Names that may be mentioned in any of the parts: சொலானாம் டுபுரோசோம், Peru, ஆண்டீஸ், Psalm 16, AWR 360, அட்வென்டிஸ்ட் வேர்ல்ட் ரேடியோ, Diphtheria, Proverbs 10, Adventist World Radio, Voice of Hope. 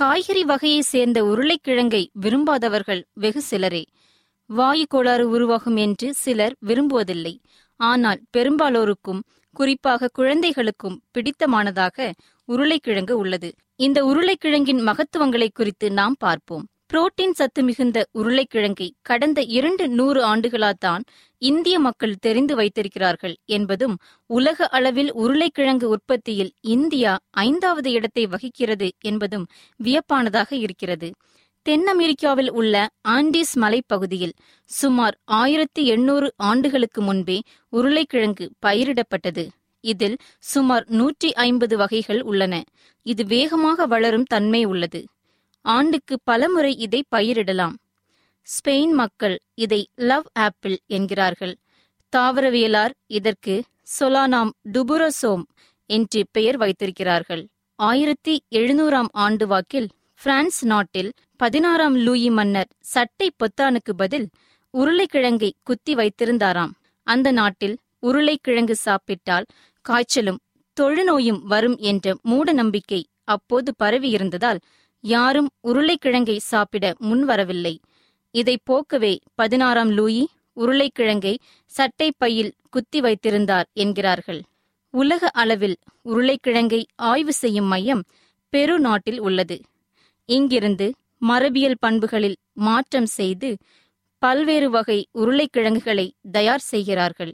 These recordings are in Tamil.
காய்கறி வகையை சேர்ந்த உருளைக்கிழங்கை விரும்பாதவர்கள் வெகு சிலரே. வாயு கோளாறு உருவாகும் என்று சிலர் விரும்புவதில்லை. ஆனால் பெரும்பாலோருக்கும், குறிப்பாக குழந்தைகளுக்கும் பிடித்தமானதாக உருளைக்கிழங்கு உள்ளது. இந்த உருளைக்கிழங்கின் மகத்துவங்களை குறித்து நாம் பார்ப்போம். புரோட்டீன் சத்து மிகுந்த உருளைக்கிழங்கை கடந்த 200 ஆண்டுகளாதான் இந்திய மக்கள் தெரிந்து வைத்திருக்கிறார்கள் என்பதும், உலக அளவில் உருளைக்கிழங்கு உற்பத்தியில் இந்தியா 5வது இடத்தை வகிக்கிறது என்பதும் வியப்பானதாக இருக்கிறது. தென் அமெரிக்காவில் உள்ள ஆண்டீஸ் மலைப்பகுதியில் சுமார் 1800 ஆண்டுகளுக்கு முன்பே உருளைக்கிழங்கு பயிரிடப்பட்டது. இதில் சுமார் 150 வகைகள் உள்ளன. இது வேகமாக வளரும் தன்மை உள்ளது. ஆண்டுக்கு பலமுறை இதை பயிரிடலாம். ஸ்பெயின் மக்கள் இதை லவ் ஆப்பிள் என்கிறார்கள். தாவரவியலார் இதற்கு சொலானாம் டுபுரோசோம் என்று பெயர் வைத்திருக்கிறார்கள். 1700 ஆண்டு வாக்கில் பிரான்ஸ் நாட்டில் 16 லூயி மன்னர் சட்டை பொத்தானுக்கு பதில் உருளைக்கிழங்கை குத்தி வைத்திருந்தாராம். அந்த நாட்டில் உருளைக்கிழங்கு சாப்பிட்டால் காய்ச்சலும் தொழுநோயும் வரும் என்ற மூட நம்பிக்கை அப்போது பரவியிருந்ததால் யாரும் உருளைக்கிழங்கை சாப்பிட முன்வரவில்லை. இதை போக்கவே 16 லூயி உருளைக்கிழங்கை சட்டை பையில் குத்தி வைத்திருந்தார் என்கிறார்கள். உலக அளவில் உருளைக்கிழங்கை ஆய்வு செய்யும் மையம் பெரு நாட்டில் உள்ளது. இங்கிருந்து மரபியல் பண்புகளில் மாற்றம் செய்து பல்வேறு வகை உருளைக்கிழங்குகளை தயார் செய்கிறார்கள்.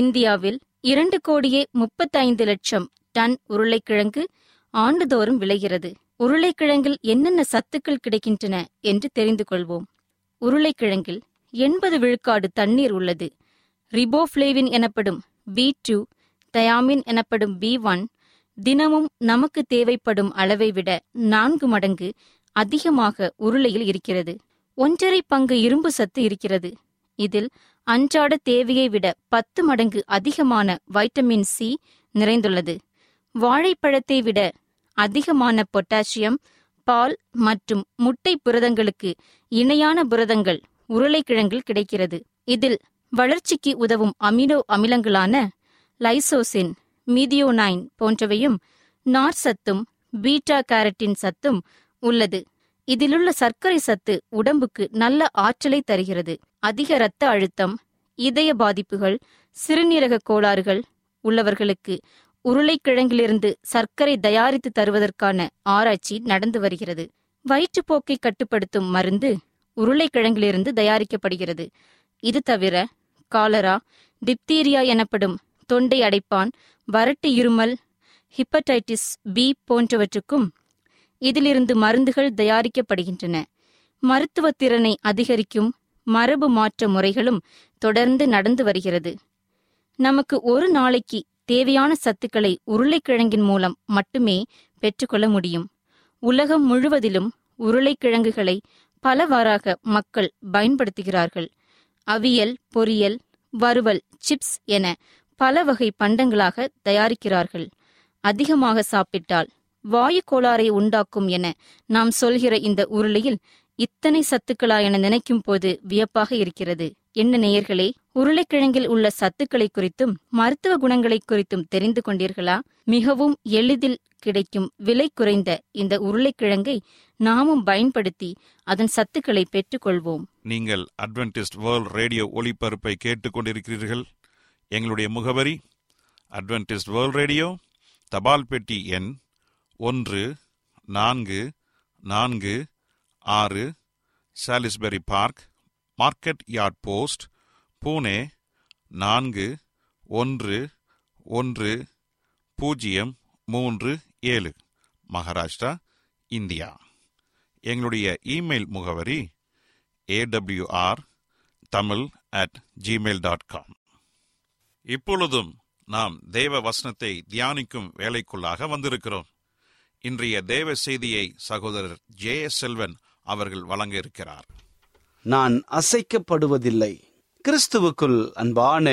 இந்தியாவில் 2,035,00,000 டன் உருளைக்கிழங்கு ஆண்டுதோறும் விளைகிறது. உருளைக்கிழங்கில் என்னென்ன சத்துக்கள் கிடைக்கின்றன என்று தெரிந்து கொள்வோம். உருளைக்கிழங்கில் 80 விழுக்காடு தண்ணீர் உள்ளது. ரிபோஃப்ளேவின் எனப்படும் B2, தயாமின் எனப்படும் B1 தினமும் நமக்கு தேவைப்படும் அளவை விட 4 மடங்கு அதிகமாக உருளையில் இருக்கிறது. 1.5 பங்கு இரும்பு சத்து இருக்கிறது. இதில் அன்றாட தேவையை விட 10 மடங்கு அதிகமான வைட்டமின் C நிறைந்துள்ளது. வாழைப்பழத்தை விட அதிகமான பொட்டாசியம், பால் மற்றும் முட்டை புரதங்களுக்கு இணையான புரதங்கள் உருளைக்கிழங்கில் கிடைக்கிறது. இதில் வளர்ச்சிக்கு உதவும் அமினோ அமிலங்களான லைசோசின், மீதியோனைன் போன்றவையும் நார் சத்தும் பீட்டா கேரட்டின் சத்தும் உள்ளது. இதிலுள்ள சர்க்கரை சத்து உடம்புக்கு நல்ல ஆற்றலை தருகிறது. அதிக இரத்த அழுத்தம், இதய பாதிப்புகள், சிறுநீரக கோளாறுகள் உள்ளவர்களுக்கு உருளைக்கிழங்கிலிருந்து சர்க்கரை தயாரித்து தருவதற்கான ஆராய்ச்சி நடந்து வருகிறது. வயிற்றுப்போக்கை கட்டுப்படுத்தும் மருந்து உருளைக்கிழங்கிலிருந்து தயாரிக்கப்படுகிறது. இது தவிர காலரா, டிப்தீரியா எனப்படும் தொண்டை அடைப்பான், வறட்டு இருமல், ஹெப்படைட்டிஸ் B போன்றவற்றுக்கும் இதிலிருந்து மருந்துகள் தயாரிக்கப்படுகின்றன. மருத்துவ திறனை அதிகரிக்கும் மரபு மாற்ற முறைகளும் தொடர்ந்து நடந்து வருகிறது. நமக்கு ஒரு நாளைக்கு தேவையான சத்துக்களை உருளைக்கிழங்கின் மூலம் மட்டுமே பெற்றுக்கொள்ள முடியும். உலகம் முழுவதிலும் உருளைக்கிழங்குகளை பலவாறாக மக்கள் பயன்படுத்துகிறார்கள். அவியல், பொரியல், வறுவல், சிப்ஸ் என பல வகை பண்டங்களாக தயாரிக்கிறார்கள். அதிகமாக சாப்பிட்டால் வாயு கோளாறை உண்டாக்கும் என நாம் சொல்கிற இந்த உருளையில் இத்தனை சத்துக்களா என நினைக்கும் போது வியப்பாக இருக்கிறது. என்ன நேயர்களே, உருளைக்கிழங்கில் உள்ள சத்துக்களை குறித்தும் மருத்துவ குணங்களை குறித்தும் தெரிந்து கொண்டீர்களா? மிகவும் எளிதில் கிடைக்கும் விலை குறைந்த இந்த உருளைக்கிழங்கை நாமும் பயன்படுத்தி அதன் சத்துக்களை பெற்றுக்கொள்வோம். நீங்கள் அட்வென்டிஸ்ட் வேர்ல்ட் ரேடியோ ஒலிபரப்பை கேட்டுக்கொண்டிருக்கிறீர்கள். எங்களுடைய முகவரி அட்வென்டிஸ்ட் வேர்ல்ட் ரேடியோ, தபால் பெட்டி எண் 1446, Salisbury park, market yard post, Pune 411037, Maharashtra, India. எங்களுடைய இமெயில் முகவரி awr tamil@gmail.com. இப்பொழுதும் நாம் தேவ வசனத்தை தியானிக்கும் வேலைக்குள்ளாக வந்திருக்கிறோம். இன்றைய தேவ செய்தியை சகோதரர் J. செல்வன் அவர்கள் வழங்க இருக்கிறார். நான் அசைக்கப்படுவதில்லை. கிறிஸ்துவுக்குள் அன்பான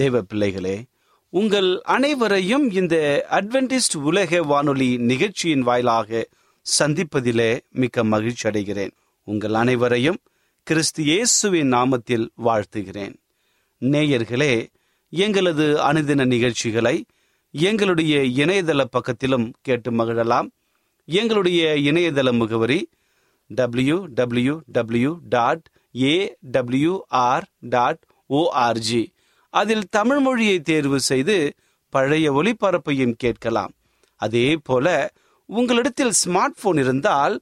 தேவ பிள்ளைகளே, உங்கள் அனைவரையும் இந்த அட்வென்டிஸ்ட் உலக வானொலி நிகழ்ச்சியின் வாயிலாக சந்திப்பதிலே மிக்க மகிழ்ச்சி அடைகிறேன். உங்கள் அனைவரையும் கிறிஸ்து இயேசுவின் நாமத்தில் வாழ்த்துகிறேன். நேயர்களே, எங்களது அனுதின நிகழ்ச்சிகளை எங்களுடைய இணையதள பக்கத்திலும் கேட்டு மகிழலாம். எங்களுடைய இணையதள முகவரி www.awr.org. அதில் தமிழ் மொழியை தேர்வு செய்து பழைய ஒளிபரப்பையும் கேட்கலாம். அதே போல உங்களிடத்தில் ஸ்மார்ட் போன் இருந்தால்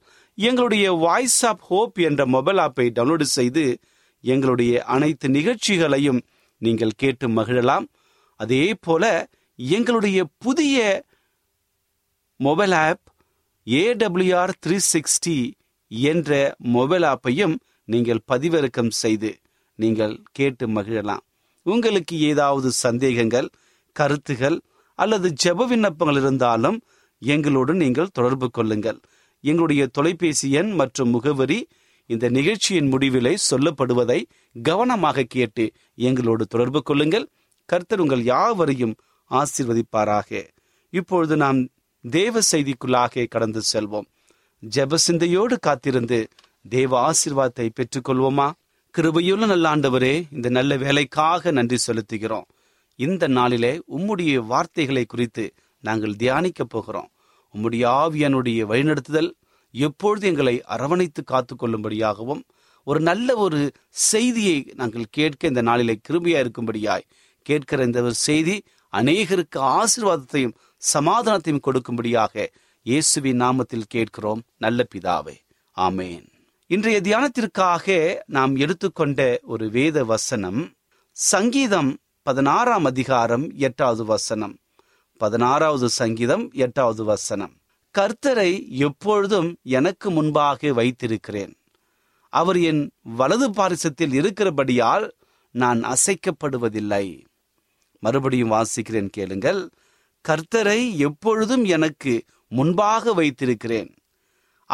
எங்களுடைய வாய்ஸ் ஆப் ஹோப் என்ற மொபைல் ஆப்பை டவுன்லோடு செய்து எங்களுடைய அனைத்து நிகழ்ச்சிகளையும் நீங்கள் கேட்டு மகிழலாம். அதே போல எங்களுடைய புதிய மொபைல் ஆப் AWR 360 என்ற மொபைல் ஆப்பையும் நீங்கள் பதிவிறக்கம் செய்து நீங்கள் கேட்டு மகிழலாம். உங்களுக்கு ஏதாவது சந்தேகங்கள், கருத்துகள் அல்லது ஜெப விண்ணப்பங்கள் இருந்தாலும் எங்களோடு நீங்கள் தொடர்பு கொள்ளுங்கள். எங்களுடைய தொலைபேசி எண் மற்றும் முகவரி இந்த நிகழ்ச்சியின் முடிவிலே சொல்லப்படுவதை கவனமாக கேட்டு எங்களோடு தொடர்பு கொள்ளுங்கள். கர்த்தர் உங்கள் யாவரையும் ஆசீர்வதிப்பாராக. இப்பொழுது நாம் தேவ செய்திக்குள்ளாக கடந்து செல்வோம். ஜெப சிந்தையோடு காத்திருந்து தேவ ஆசீர்வாதத்தை பெற்றுக்கொள்வோமா? கிருபையுள்ள நல்ல ஆண்டவரே, இந்த நல்ல வேலைக்காக நன்றி செலுத்துகிறோம். இந்த நாளிலே உம்முடைய வார்த்தைகளை குறித்து நாங்கள் தியானிக்க போகிறோம். உம்முடைய ஆவியானுடைய வழிநடத்துதல் எப்பொழுது எங்களை அரவணைத்து காத்து கொள்ளும்படியாகவும் ஒரு நல்ல ஒரு செய்தியை நாங்கள் கேட்க இந்த நாளிலே கிருபையாக இருக்கும்படியாய், கேட்கிற இந்த ஒரு செய்தி அநேகருக்கு ஆசீர்வாதத்தையும் சமாதானத்தையும் கொடுக்கும்படியாக இயேசுவின் நாமத்தில் கேட்கிறோம் நல்ல பிதாவே, ஆமேன். இன்றைய தியானத்திற்காக நாம் எடுத்துக்கொண்ட ஒரு வேத வசனம் சங்கீதம் 16 அதிகாரம் 8வது வசனம். 16வது சங்கீதம் 8வது வசனம். கர்த்தரை எப்பொழுதும் எனக்கு முன்பாக வைத்திருக்கிறேன், அவர் என் வலது பாரிசத்தில் இருக்கிறபடியால் நான் அசைக்கப்படுவதில்லை. மறுபடியும் வாசிக்கிறேன், கேளுங்கள். கர்த்தரை எப்பொழுதும் எனக்கு முன்பாக வைத்திருக்கிறேன்,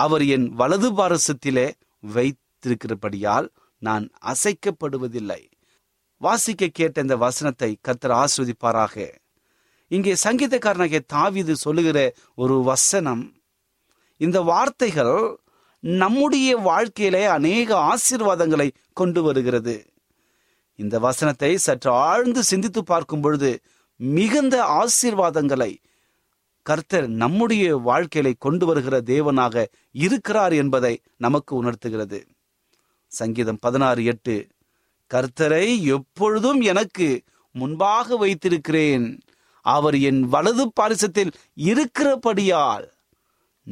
அவர் என் வலது பாரிசத்திலே வைத்திருக்கிறபடியால் நான் அசைக்கப்படுவதில்லை. வாசிக்க கேட்ட இந்த வசனத்தை கர்த்தர் ஆசீர்வதிப்பாராக. இங்கே சங்கீதக்காரனாகிய தாவீது சொல்லுகிற ஒரு வசனம், இந்த வார்த்தைகள் நம்முடைய வாழ்க்கையிலே அநேக ஆசீர்வாதங்களை கொண்டு வருகிறது. இந்த வசனத்தை சற்று ஆழ்ந்து சிந்தித்து பார்க்கும் பொழுது மிகுந்த ஆசீர்வாதங்களை கர்த்தர் நம்முடைய வாழ்க்கையிலே கொண்டு வருகிற தேவனாக இருக்கிறார் என்பதை நமக்கு உணர்த்துகிறது. சங்கீதம் 16:8, கர்த்தரை எப்பொழுதும் எனக்கு முன்பாக வைத்திருக்கிறேன், அவர் என் வலது பாரிசத்தில் இருக்கிறபடியால்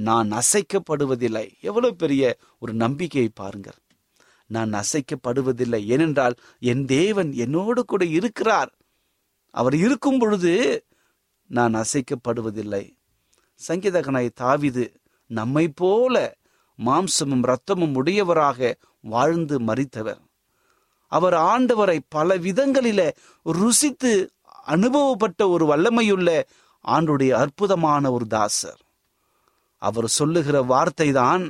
நான் அசைக்கப்படுவதில்லை. எவ்வளவு பெரிய ஒரு நம்பிக்கையை பாருங்கள். நான் அசைக்கப்படுவதில்லை, ஏனென்றால் என் தேவன் என்னோடு கூட இருக்கிறார். அவர் இருக்கும் பொழுது நான் அசைக்கப்படுவதில்லை. சங்கீதகனாய் தாவீது நம்மை போல மாம்சமும் இரத்தமும் உடையவராக வாழ்ந்து மரித்தவர். அவர் ஆண்டவரை பல விதங்களில ருசித்து அனுபவப்பட்ட ஒரு வல்லமையுள்ள ஆண்டுடைய அற்புதமான ஒரு தாசர். அவர் சொல்லுகிற வார்த்தை தான்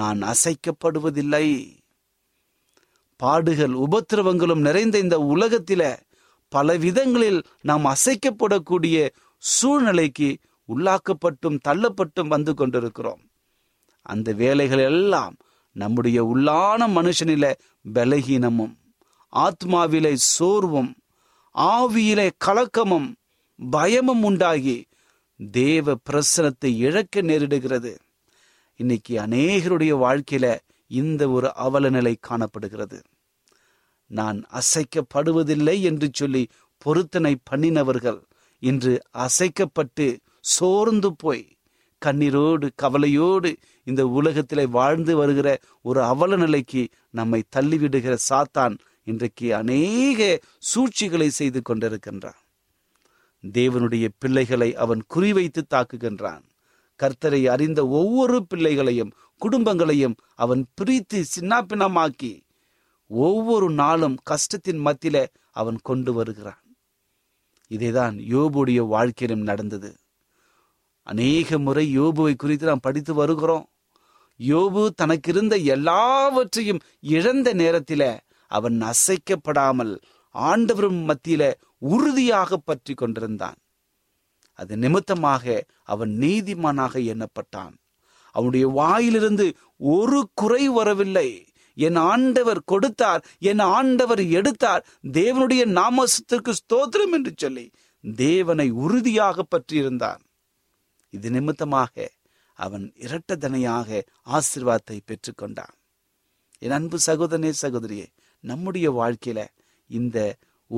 நான் அசைக்கப்படுவதில்லை. பாடுகள் உபத்திரவங்களும் நிறைந்த இந்த உலகத்தில பல விதங்களில் நாம் அசைக்கப்படக்கூடிய சூழ்நிலைக்கு உள்ளாக்கப்பட்டும் தள்ளப்பட்டும் வந்து கொண்டிருக்கிறோம். அந்த வேலைகள் எல்லாம் நம்முடைய உள்ளான மனுஷனில பலகீனமும் ஆத்மாவிலே சோர்வும் ஆவியிலே கலக்கமும் பயமும் உண்டாகி தேவ பிரசனத்தை இழக்க நேரிடுகிறது. இன்னைக்கு அநேகருடைய வாழ்க்கையில இந்த ஒரு அவலநிலை காணப்படுகிறது. நான் அசைக்கப்படுவதில்லை என்று சொல்லி பொருத்தனை பண்ணினவர்கள் இன்று அசைக்கப்பட்டு சோர்ந்து போய் கண்ணீரோடு கவலையோடு இந்த உலகத்திலே வாழ்ந்து வருகிற ஒரு அவலநிலைக்கு நம்மை தள்ளிவிடுகிற சாத்தான் இன்றைக்கு அநேக சூழ்ச்சிகளை செய்து கொண்டிருக்கின்றான். தேவனுடைய பிள்ளைகளை அவன் குறிவைத்து தாக்குகின்றான். கர்த்தரை அறிந்த ஒவ்வொரு பிள்ளைகளையும் குடும்பங்களையும் அவன் பிரித்து சின்னாபின்னமாக்கி ஒவ்வொரு நாளும் கஷ்டத்தின் மத்தியில அவன் கொண்டு வருகிறான். இதேதான் யோபுடைய வாழ்க்கையிலும் நடந்தது. அநேக முறை யோபுவை குறித்து நாம் படித்து வருகிறோம். யோபு தனக்கிருந்த எல்லாவற்றையும் இழந்த நேரத்தில அவன் அசைக்கப்படாமல் ஆண்டவரும் மத்தியில உறுதியாக பற்றி கொண்டிருந்தான். அது நிமித்தமாக அவன் நீதிமானாக எண்ணப்பட்டான். அவனுடைய வாயிலிருந்து ஒரு குறை வரவில்லை. என் ஆண்டவர் கொடுத்தார், என் ஆண்டவர் எடுத்தார், தேவனுடைய நாமத்துக்கு ஸ்தோத்திரம் என்று சொல்லி தேவனை உறுதியாக பற்றியிருந்தான். இது நிமித்தமாக அவன் இரட்டதனையாக ஆசீர்வாதத்தை பெற்றுக்கொண்டான். என் அன்பு சகோதரனே சகோதரியே, நம்முடைய வாழ்க்கையில இந்த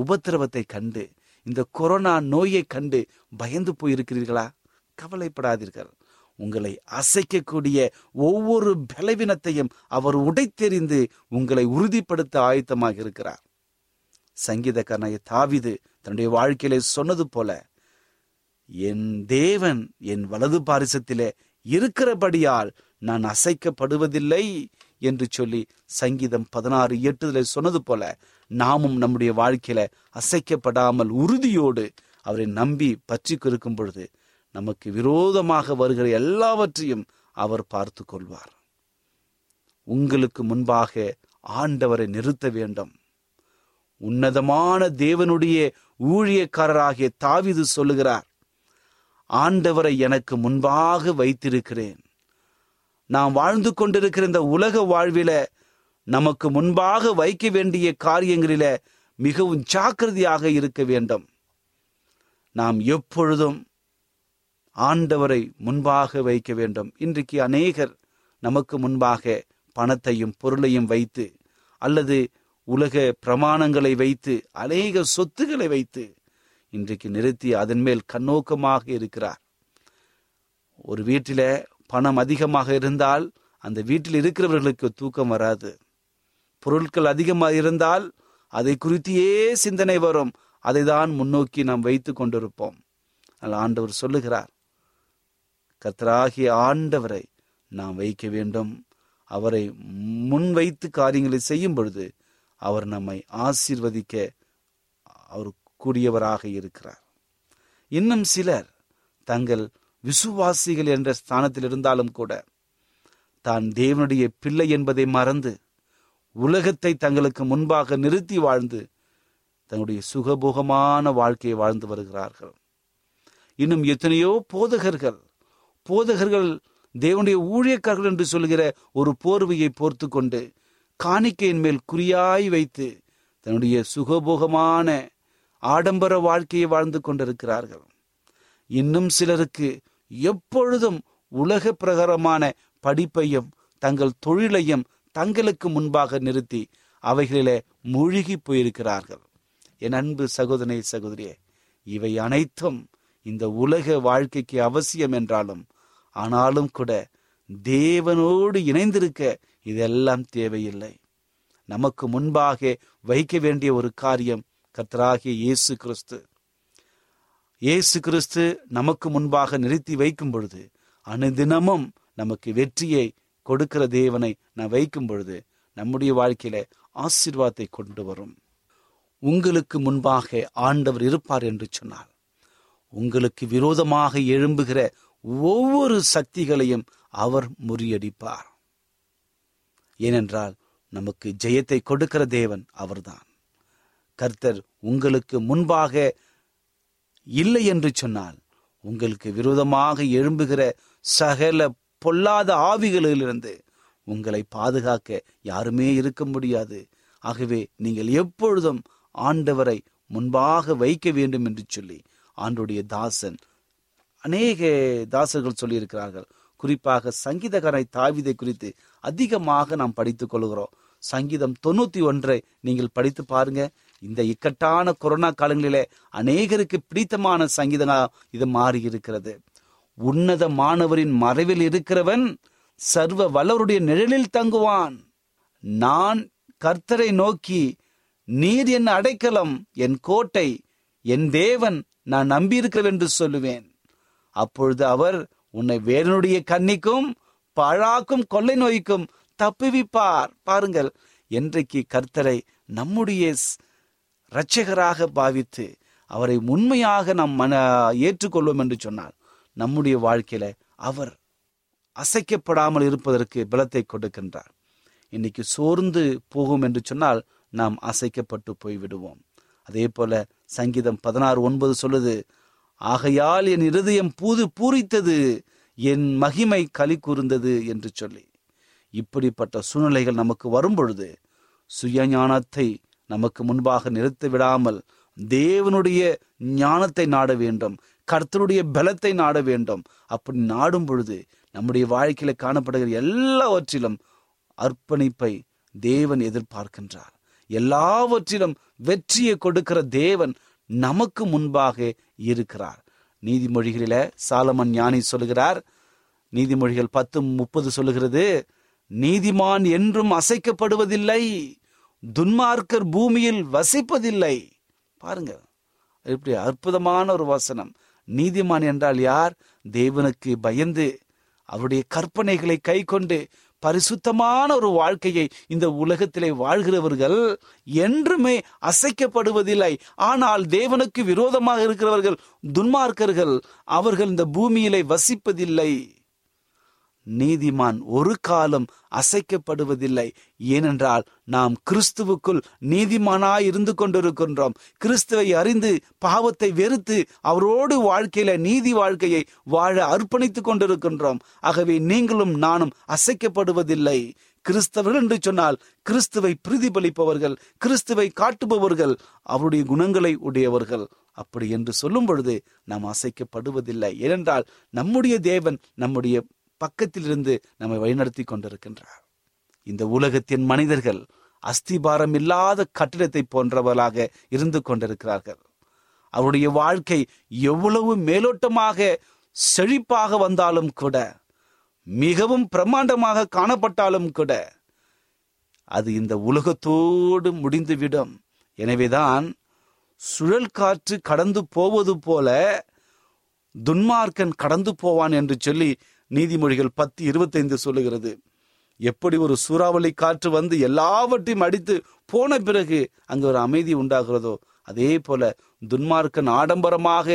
உபத்திரவத்தை கண்டு, இந்த கொரோனா நோயை கண்டு பயந்து போயிருக்கிறீர்களா? கவலைப்படாதீர்கள். உங்களை அசைக்கக்கூடிய ஒவ்வொரு பலவீனத்தையும் அவர் உடைத்தெறிந்து உங்களை உறுதிப்படுத்த ஆயத்தமாக இருக்கிறார். சங்கீதக்காரனாய தாவீது தன்னுடைய வாழ்க்கையிலே சொன்னது போல, என் தேவன் என் வலது பாரிசத்திலே இருக்கிறபடியால் நான் அசைக்கப்படுவதில்லை என்று சொல்லி சங்கீதம் 16:8 சொன்னது போல, நாமும் நம்முடைய வாழ்க்கையில அசைக்கப்படாமல் உறுதியோடு அவரை நம்பி பற்றிக்கொடுக்கும் பொழுது நமக்கு விரோதமாக வருகிற எல்லாவற்றையும் அவர் பார்த்து கொள்வார். உங்களுக்கு முன்பாக ஆண்டவரை நிறுத்த வேண்டும். உன்னதமான தேவனுடைய ஊழியக்காரராகிய தாவீது சொல்லுகிறார், ஆண்டவரை எனக்கு முன்பாக வைத்திருக்கிறேன். நாம் வாழ்ந்து கொண்டிருக்கிற இந்த உலக வாழ்வில நமக்கு முன்பாக வைக்க வேண்டிய காரியங்களில மிகவும் ஜாக்கிரதையாக இருக்க வேண்டும். நாம் எப்பொழுதும் ஆண்டவரை முன்பாக வைக்க வேண்டும். இன்றைக்கு அநேகர் நமக்கு முன்பாக பணத்தையும் பொருளையும் வைத்து, அல்லது உலக பிரமாணங்களை வைத்து, அநேக சொத்துக்களை வைத்து இன்றைக்கு நிறுத்தி அதன் மேல் கண்ணோக்கமாக இருக்கிறார். ஒரு வீட்டில பணம் அதிகமாக இருந்தால் அந்த வீட்டில் இருக்கிறவர்களுக்கு தூக்கம் வராது. பொருட்கள் அதிகமாக இருந்தால் அதை குறித்தியே சிந்தனை வரும். அதை தான் முன்னோக்கி நாம் வைத்து கொண்டிருப்போம். ஆண்டவர் சொல்லுகிறார், கர்த்தராகிய ஆண்டவரை நாம் வைக்க வேண்டும். அவரை முன் வைத்து காரியங்களை செய்யும் பொழுது அவர் நம்மை ஆசீர்வதிக்க அவர் கூடியவராக இருக்கிறார். இன்னும் சிலர் தங்கள் விசுவாசிகள் என்ற ஸ்தானத்தில் இருந்தாலும் கூட தான் தேவனுடைய பிள்ளை என்பதை மறந்து உலகத்தை தங்களுக்கு முன்பாக நிறுத்தி வாழ்ந்து தங்களுடைய சுகபோகமான வாழ்க்கையை வாழ்ந்து வருகிறார்கள். இன்னும் எத்தனையோ போதகர்கள் தேவனுடைய ஊழியக்காரர்கள் என்று சொல்கிற ஒரு போர்வையை போர்த்து கொண்டு காணிக்கையின் மேல் குறியாய் வைத்து தன்னுடைய சுகபோகமான ஆடம்பர வாழ்க்கையை வாழ்ந்து கொண்டிருக்கிறார்கள். இன்னும் சிலருக்கு எப்பொழுதும் உலக பிரகாரமான படிப்பையும் தங்கள் தொழிலையும் தங்களுக்கு முன்பாக நிறுத்தி அவைகளிலே மூழ்கி போயிருக்கிறார்கள். என் அன்பு சகோதரனே சகோதரியே, இவை அனைத்தும் இந்த உலக வாழ்க்கைக்கு அவசியம் என்றாலும், ஆனாலும் கூட தேவனோடு இணைந்திருக்க இதெல்லாம் தேவையில்லை. நமக்கு முன்பாக வைக்க வேண்டிய ஒரு காரியம் கர்த்தராகிய இயேசு கிறிஸ்து நமக்கு முன்பாக நிறுத்தி வைக்கும் பொழுது, அனுதினமும் நமக்கு வெற்றியை கொடுக்கிற தேவனை நான் வைக்கும் பொழுது நம்முடைய வாழ்க்கையில ஆசீர்வாதத்தை கொண்டு வரும். உங்களுக்கு முன்பாக ஆண்டவர் இருப்பார் என்று சொன்னால், உங்களுக்கு விரோதமாக எழும்புகிற ஒவ்வொரு சக்திகளையும் அவர் முறியடிப்பார். ஏனென்றால் நமக்கு ஜெயத்தை கொடுக்கிற தேவன் அவர்தான். கர்த்தர் உங்களுக்கு முன்பாக இல்லை என்று சொன்னால், உங்களுக்கு விரோதமாக எழும்புகிற சகல பொல்லாத ஆவிகளிலிருந்து உங்களை பாதுகாக்க யாருமே இருக்க முடியாது. ஆகவே நீங்கள் எப்பொழுதும் ஆண்டவரை முன்பாக வைக்க வேண்டும் என்று சொல்லி ஆண்டுடைய தாசன் அநேக தாசர்கள் சொல்லியிருக்கிறார்கள். குறிப்பாக சங்கீதக்காரனை தாவீதை குறித்து அதிகமாக நாம் படித்துக் கொள்கிறோம். சங்கீதம் 91 நீங்கள் படித்து பாருங்க. இந்த இக்கட்டான கொரோனா காலங்களிலே அநேகருக்கு பிடித்தமான சங்கீதமாக இது மாறி இருக்கிறது. உன்னதமானவரின் மறைவில் இருக்கிறவன் சர்வ வல்லவருடைய நிழலில் தங்குவான். நான் கர்த்தரை நோக்கி, நீர் என் அடைக்கலம், என் கோட்டை, என் தேவன், நான் நம்பியிருக்கிறேன் என்று சொல்லுவேன். அப்பொழுது அவர் உன்னை வேலனுடைய கண்ணிக்கும் பாழாக்கும் கொள்ளை நோய்க்கும் தப்புவிப்பார். பாருங்கள், என்றைக்கு கர்த்தரை நம்முடைய இரட்சகராக பாவித்து அவரை உண்மையாக நாம் ஏற்றுக்கொள்வோம் என்று சொன்னால், நம்முடைய வாழ்க்கையில அவர் அசைக்கப்படாமல் இருப்பதற்கு பலத்தை கொடுக்கின்றார். இன்னைக்கு சோர்ந்து போகும் என்று சொன்னால் நாம் அசைக்கப்பட்டு போய்விடுவோம். அதே போல சங்கீதம் 16:9 சொல்லுது, ஆகையால் என் இருதயம் பூரித்தது, என் மகிமை களி கூர்ந்தது என்று சொல்லி. இப்படிப்பட்ட சூழ்நிலைகள் நமக்கு வரும் பொழுது சுயஞானத்தை நமக்கு முன்பாக நிறுத்தி விடாமல் தேவனுடைய ஞானத்தை நாட வேண்டும், கர்த்தருடைய பலத்தை நாட வேண்டும். அப்படி நாடும் பொழுது நம்முடைய வாழ்க்கையில காணப்படுகிற எல்லாவற்றிலும் அர்ப்பணிப்பை தேவன் எதிர்பார்க்கின்றார். எல்லாவற்றிலும் வெற்றியை கொடுக்கிற தேவன் நமக்கு முன்பாக இருக்கிறார். நீதிமொழிகளில சாலமன் ஞானி சொல்லுகிறார், நீதிமொழிகள் 10:30 சொல்லுகிறது, நீதிமான் என்றும் அசைக்கப்படுவதில்லை, துன்மார்க்கர் பூமியில் வசிப்பதில்லை. பாருங்க, இப்படி அற்புதமான ஒரு வசனம். நீதிமான் என்றால் யார்? தேவனுக்கு பயந்து அவருடைய கற்பனைகளை கை கொண்டு பரிசுத்தமான ஒரு வாழ்க்கையை இந்த உலகத்திலே வாழ்கிறவர்கள் என்றுமே அசைக்கப்படுவதில்லை. ஆனால் தேவனுக்கு விரோதமாக இருக்கிறவர்கள் துன்மார்க்கர்கள், அவர்கள் இந்த பூமியிலே வசிப்பதில்லை. நீதிமான் ஒரு காலம் அசைக்கப்படுவதில்லை. ஏனென்றால் நாம் கிறிஸ்துவுக்குள் நீதிமானாய் இருந்து கொண்டிருக்கின்றோம். கிறிஸ்துவை அறிந்து பாவத்தை வெறுத்து அவரோடு வாழ்க்கையில நீதி வாழ்க்கையை வாழ அர்ப்பணித்து கொண்டிருக்கின்றோம். ஆகவே நீங்களும் நானும் அசைக்கப்படுவதில்லை. கிறிஸ்தவர்கள் என்று சொன்னால் கிறிஸ்துவை பிரதிபலிப்பவர்கள், கிறிஸ்துவை காட்டுபவர்கள், அவருடைய குணங்களை உடையவர்கள். அப்படி என்று சொல்லும் பொழுது நாம் அசைக்கப்படுவதில்லை. ஏனென்றால் நம்முடைய தேவன் நம்முடைய பக்கத்திலிருந்து நம்மை வழிநடத்தி கொண்டிருக்கின்றார். இந்த உலகத்தின் மனிதர்கள் அஸ்திபாரம் இல்லாத கட்டிடத்தை போன்றவர்களாக இருந்து கொண்டிருக்கிறார்கள். அவருடைய வாழ்க்கை எவ்வளவு மேலோட்டமாக செழிப்பாக வந்தாலும் கூட, மிகவும் பிரம்மாண்டமாக காணப்பட்டாலும் கூட, அது இந்த உலகத்தோடு முடிந்துவிடும். எனவேதான் சுழல் காற்று கடந்து போவது போல துன்மார்க்கன் கடந்து போவான் என்று சொல்லி நீதிமொழிகள் 10:25 சொல்லுகிறது. எப்படி ஒரு சூறாவளி காற்று வந்து எல்லாவற்றையும் அடித்து போன பிறகு அங்கு ஒரு அமைதி உண்டாகிறதோ, அதே போல துன்மார்க்கன் ஆடம்பரமாக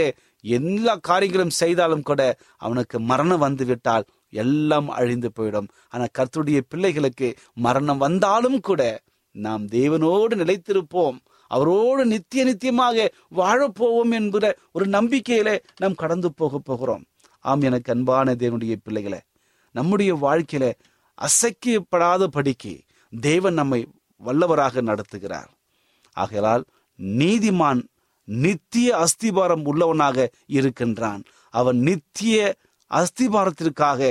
எல்லா காரியங்களும் செய்தாலும் கூட அவனுக்கு மரணம் வந்து விட்டால் எல்லாம் அழிந்து போயிடும். ஆனால் கர்த்தருடைய பிள்ளைகளுக்கு மரணம் வந்தாலும் கூட நாம் தேவனோடு நிலைத்திருப்போம், அவரோடு நித்திய நித்தியமாக வாழப்போவோம் என்கிற ஒரு நம்பிக்கையில நாம் கடந்து போக போகிறோம். ஆம், எனக்கு அன்பான தேவனுடைய பிள்ளைகளை, நம்முடைய வாழ்க்கையில அசைக்கப்படாத படிக்கு தேவன் நம்மை வல்லவராக நடத்துகிறார். ஆகையால் நீதிமான் நித்திய அஸ்திபாரம் உள்ளவனாக இருக்கின்றான். அவன் நித்திய அஸ்திபாரத்திற்காக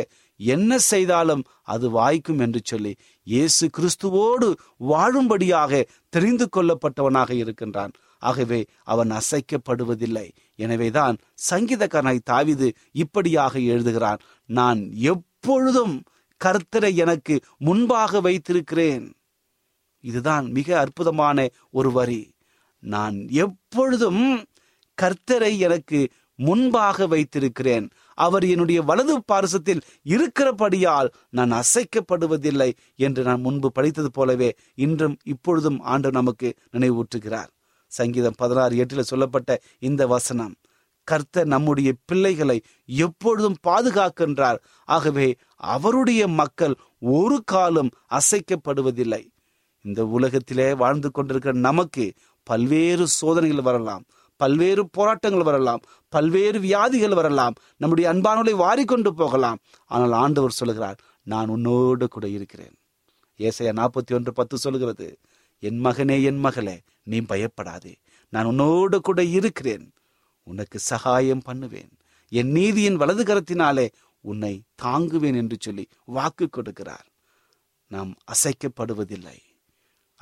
என்ன செய்தாலும் அது வாய்க்கும் என்று சொல்லி இயேசு கிறிஸ்துவோடு வாழும்படியாக தெரிந்து கொள்ளப்பட்டவனாக இருக்கின்றான். ஆகவே அவன் அசைக்கப்படுவதில்லை. எனவேதான் சங்கீதக்காரனை தாவீது இப்படியாக எழுதுகிறான், நான் எப்பொழுதும் கர்த்தரை எனக்கு முன்பாக வைத்திருக்கிறேன். இதுதான் மிக அற்புதமான ஒரு வரி. நான் எப்பொழுதும் கர்த்தரை எனக்கு முன்பாக வைத்திருக்கிறேன், அவர் என்னுடைய வலது பாரசத்தில் இருக்கிறபடியால் நான் அசைக்கப்படுவதில்லை என்று நான் முன்பு படித்தது போலவே இன்றும் இப்பொழுதும் ஆண்டவர் நமக்கு நினைவூற்றுகிறார். சங்கீதம் 16:8 சொல்லப்பட்ட இந்த வசனம், கர்த்தர் நம்முடைய பிள்ளைகளை எப்பொழுதும் பாதுகாக்கின்றார். ஆகவே அவருடைய மக்கள் ஒரு காலம் அசைக்கப்படுவதில்லை. இந்த உலகத்திலே வாழ்ந்து கொண்டிருக்கிற நமக்கு பல்வேறு சோதனைகள் வரலாம், பல்வேறு போராட்டங்கள் வரலாம், பல்வேறு வியாதிகள் வரலாம், நம்முடைய அன்பானோரை வாரிக்கொண்டு போகலாம். ஆனால் ஆண்டவர் சொல்கிறார், நான் உன்னோடு கூட இருக்கிறேன். ஏசாயா 41:10 சொல்கிறது, என் மகனே என் மகளே நீ பயப்படாதே, நான் உன்னோடு கூட இருக்கிறேன், உனக்கு சகாயம் பண்ணுவேன், என் நீதியின் வலது கரத்தினாலே உன்னை தாங்குவேன் என்று சொல்லி வாக்கு கொடுக்கிறார். நாம் அசைக்கப்படுவதில்லை.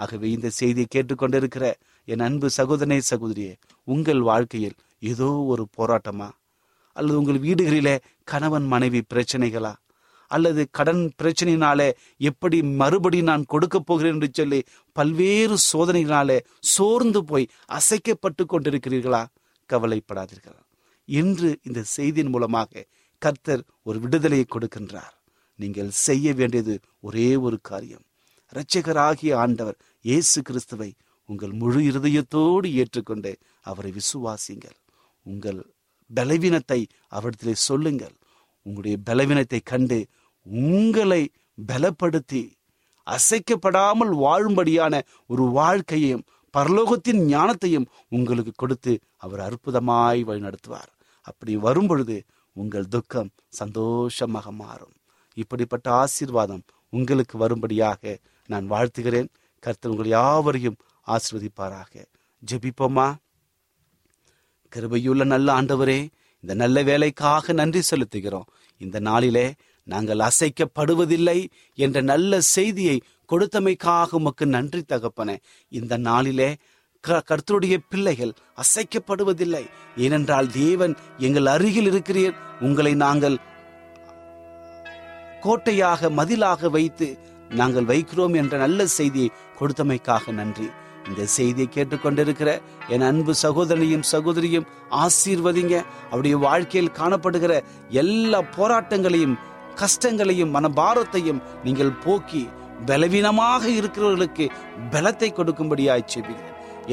ஆகவே இந்த செய்தியை கேட்டுக்கொண்டிருக்கிற என் அன்பு சகோதரனே சகோதரியே, உங்கள் வாழ்க்கையில் ஏதோ ஒரு போராட்டமா, அல்லது உங்கள் வீடுகளிலே கணவன் மனைவி பிரச்சனைகளா, அல்லது கடன் பிரச்சனையினாலே எப்படி மறுபடி நான் கொடுக்க போகிறேன் என்று சொல்லி பல்வேறு சோதனைகளாலே சோர்ந்து போய் அசைக்கப்பட்டு கொண்டிருக்கிறீர்களா? கவலைப்படாதீர்கள். இன்று இந்த செய்தியின் மூலமாக கர்த்தர் ஒரு விடுதலையை கொடுக்கின்றார். நீங்கள் செய்ய வேண்டியது ஒரே ஒரு காரியம், இரட்சகராகிய ஆண்டவர் இயேசு கிறிஸ்துவை உங்கள் முழு இருதயத்தோடு ஏற்றுக்கொண்டு அவரை விசுவாசிங்கள். உங்கள் பலவீனத்தை அவரிடத்திலே சொல்லுங்கள். உங்களுடைய பலவீனத்தை கண்டு உங்களை பலப்படுத்தி அசைக்கப்படாமல் வாழும்படியான ஒரு வாழ்க்கையையும் பரலோகத்தின் ஞானத்தையும் உங்களுக்கு கொடுத்து அவர் அற்புதமாய் வழிநடத்துவார். அப்படி வரும் பொழுது உங்கள் துக்கம் சந்தோஷமாக மாறும். இப்படிப்பட்ட ஆசீர்வாதம் உங்களுக்கு வரும்படியாக நான் வாழ்த்துகிறேன். கர்த்தர் உங்கள் யாவரையும் ஆசீர்வதிப்பாராக. ஜெபிப்போமா. கிருபையுள்ள நல்ல ஆண்டவரே, இந்த நல்ல வேலைக்காக நன்றி செலுத்துகிறோம். இந்த நாளிலே நாங்கள் அசைக்கப்படுவதில்லை என்ற நல்ல செய்தியை கொடுத்தமைக்காக உமக்கு நன்றி தகப்பனே. இந்த நாளிலே கர்த்தருடைய பிள்ளைகள் அசைக்கப்படுவதில்லை, ஏனென்றால் தேவன் எங்கள் அருகில் இருக்கிறீர். உங்களை நாங்கள் கோட்டையாக மதிலாக வைத்து நாங்கள் வைக்கிறோம் என்ற நல்ல செய்தியை கொடுத்தமைக்காக நன்றி. இந்த செய்தியை கேட்டுக்கொண்டிருக்கிற என் அன்பு சகோதரனையும் சகோதரியும் ஆசீர்வதிங்க. அவருடைய வாழ்க்கையில் காணப்படுகிற எல்லா போராட்டங்களையும் கஷ்டங்களையும் மனபாரத்தையும் நீங்கள் போக்கி பலவீனமாக இருக்கிறவர்களுக்கு பலத்தை கொடுக்கும்படியாய் செய்வீங்க.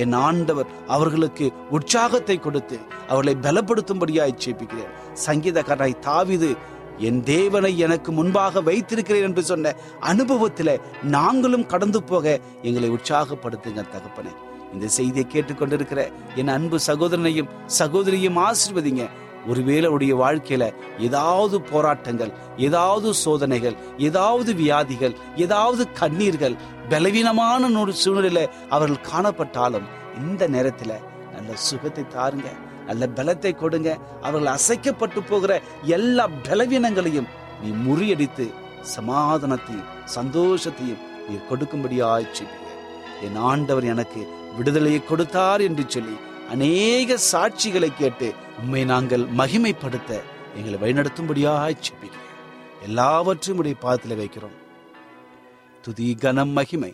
என் ஆண்டவர் அவர்களுக்கு உற்சாகத்தை கொடுத்து அவர்களை பலப்படுத்தும்படியாய் செய்கிறேன். சங்கீதக்காரனாய் தாவீது என் தேவனை எனக்கு முன்பாக வைத்திருக்கிறேன் என்று சொன்ன அனுபவத்தில் நாங்களும் கடந்து போக எங்களை உற்சாகப்படுத்துங்க தகப்பனே. இந்த செய்தியை கேட்டுக்கொண்டிருக்கிற என் அன்பு சகோதரனையும் சகோதரியும் ஆசீர்வதிங்க. ஒருவேளை அவருடைய வாழ்க்கையில ஏதாவது போராட்டங்கள், ஏதாவது சோதனைகள், ஏதாவது வியாதிகள், ஏதாவது கண்ணீர்கள், பலவீனமான ஒரு சூழ்நிலையில அவர்கள் காணப்பட்டாலும் இந்த நேரத்துல நல்ல சுகத்தை தாருங்க, நல்ல பலத்தை கொடுங்க. அவர்கள் அசைக்கப்பட்டு போகிற எல்லா பலவீனங்களையும் நீ முறியடித்து சமாதானத்தையும் சந்தோஷத்தையும் நீ கொடுக்கும்படியாய் சொல்லுங்க. என் ஆண்டவர் எனக்கு விடுதலையை கொடுத்தார் என்று சொல்லி அநேக சாட்சிகளை கேட்டு உம்மை நாங்கள் மகிமைப்படுத்த எங்களை வழிநடத்தும்படியாய் ஜெபிக்கிறேன். எல்லாவற்றையும் உடைய பாதத்தில் வைக்கிறோம். துதி, கனம், மகிமை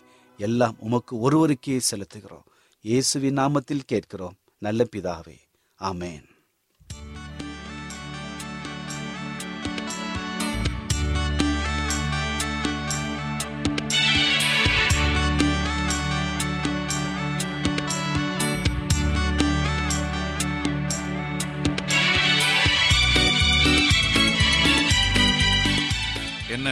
எல்லாம் உமக்கு ஒருவருக்கே செலுத்துகிறோம். இயேசுவின் நாமத்தில் கேட்கிறோம் நல்ல பிதாவே, ஆமென். என்ன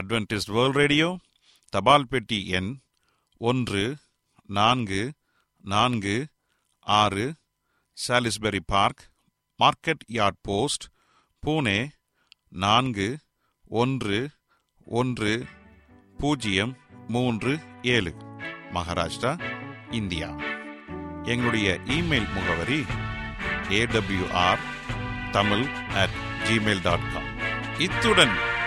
அட்வென்டிஸ்ட் வேர்ல்ட் ரேடியோ, தபால் பெட்டி எண் 1446, Salisbury park, market yard post, Pune 411037, Maharashtra, India. எங்களுடைய இமெயில் முகவரி awr tamil@gmail.com. இத்துடன்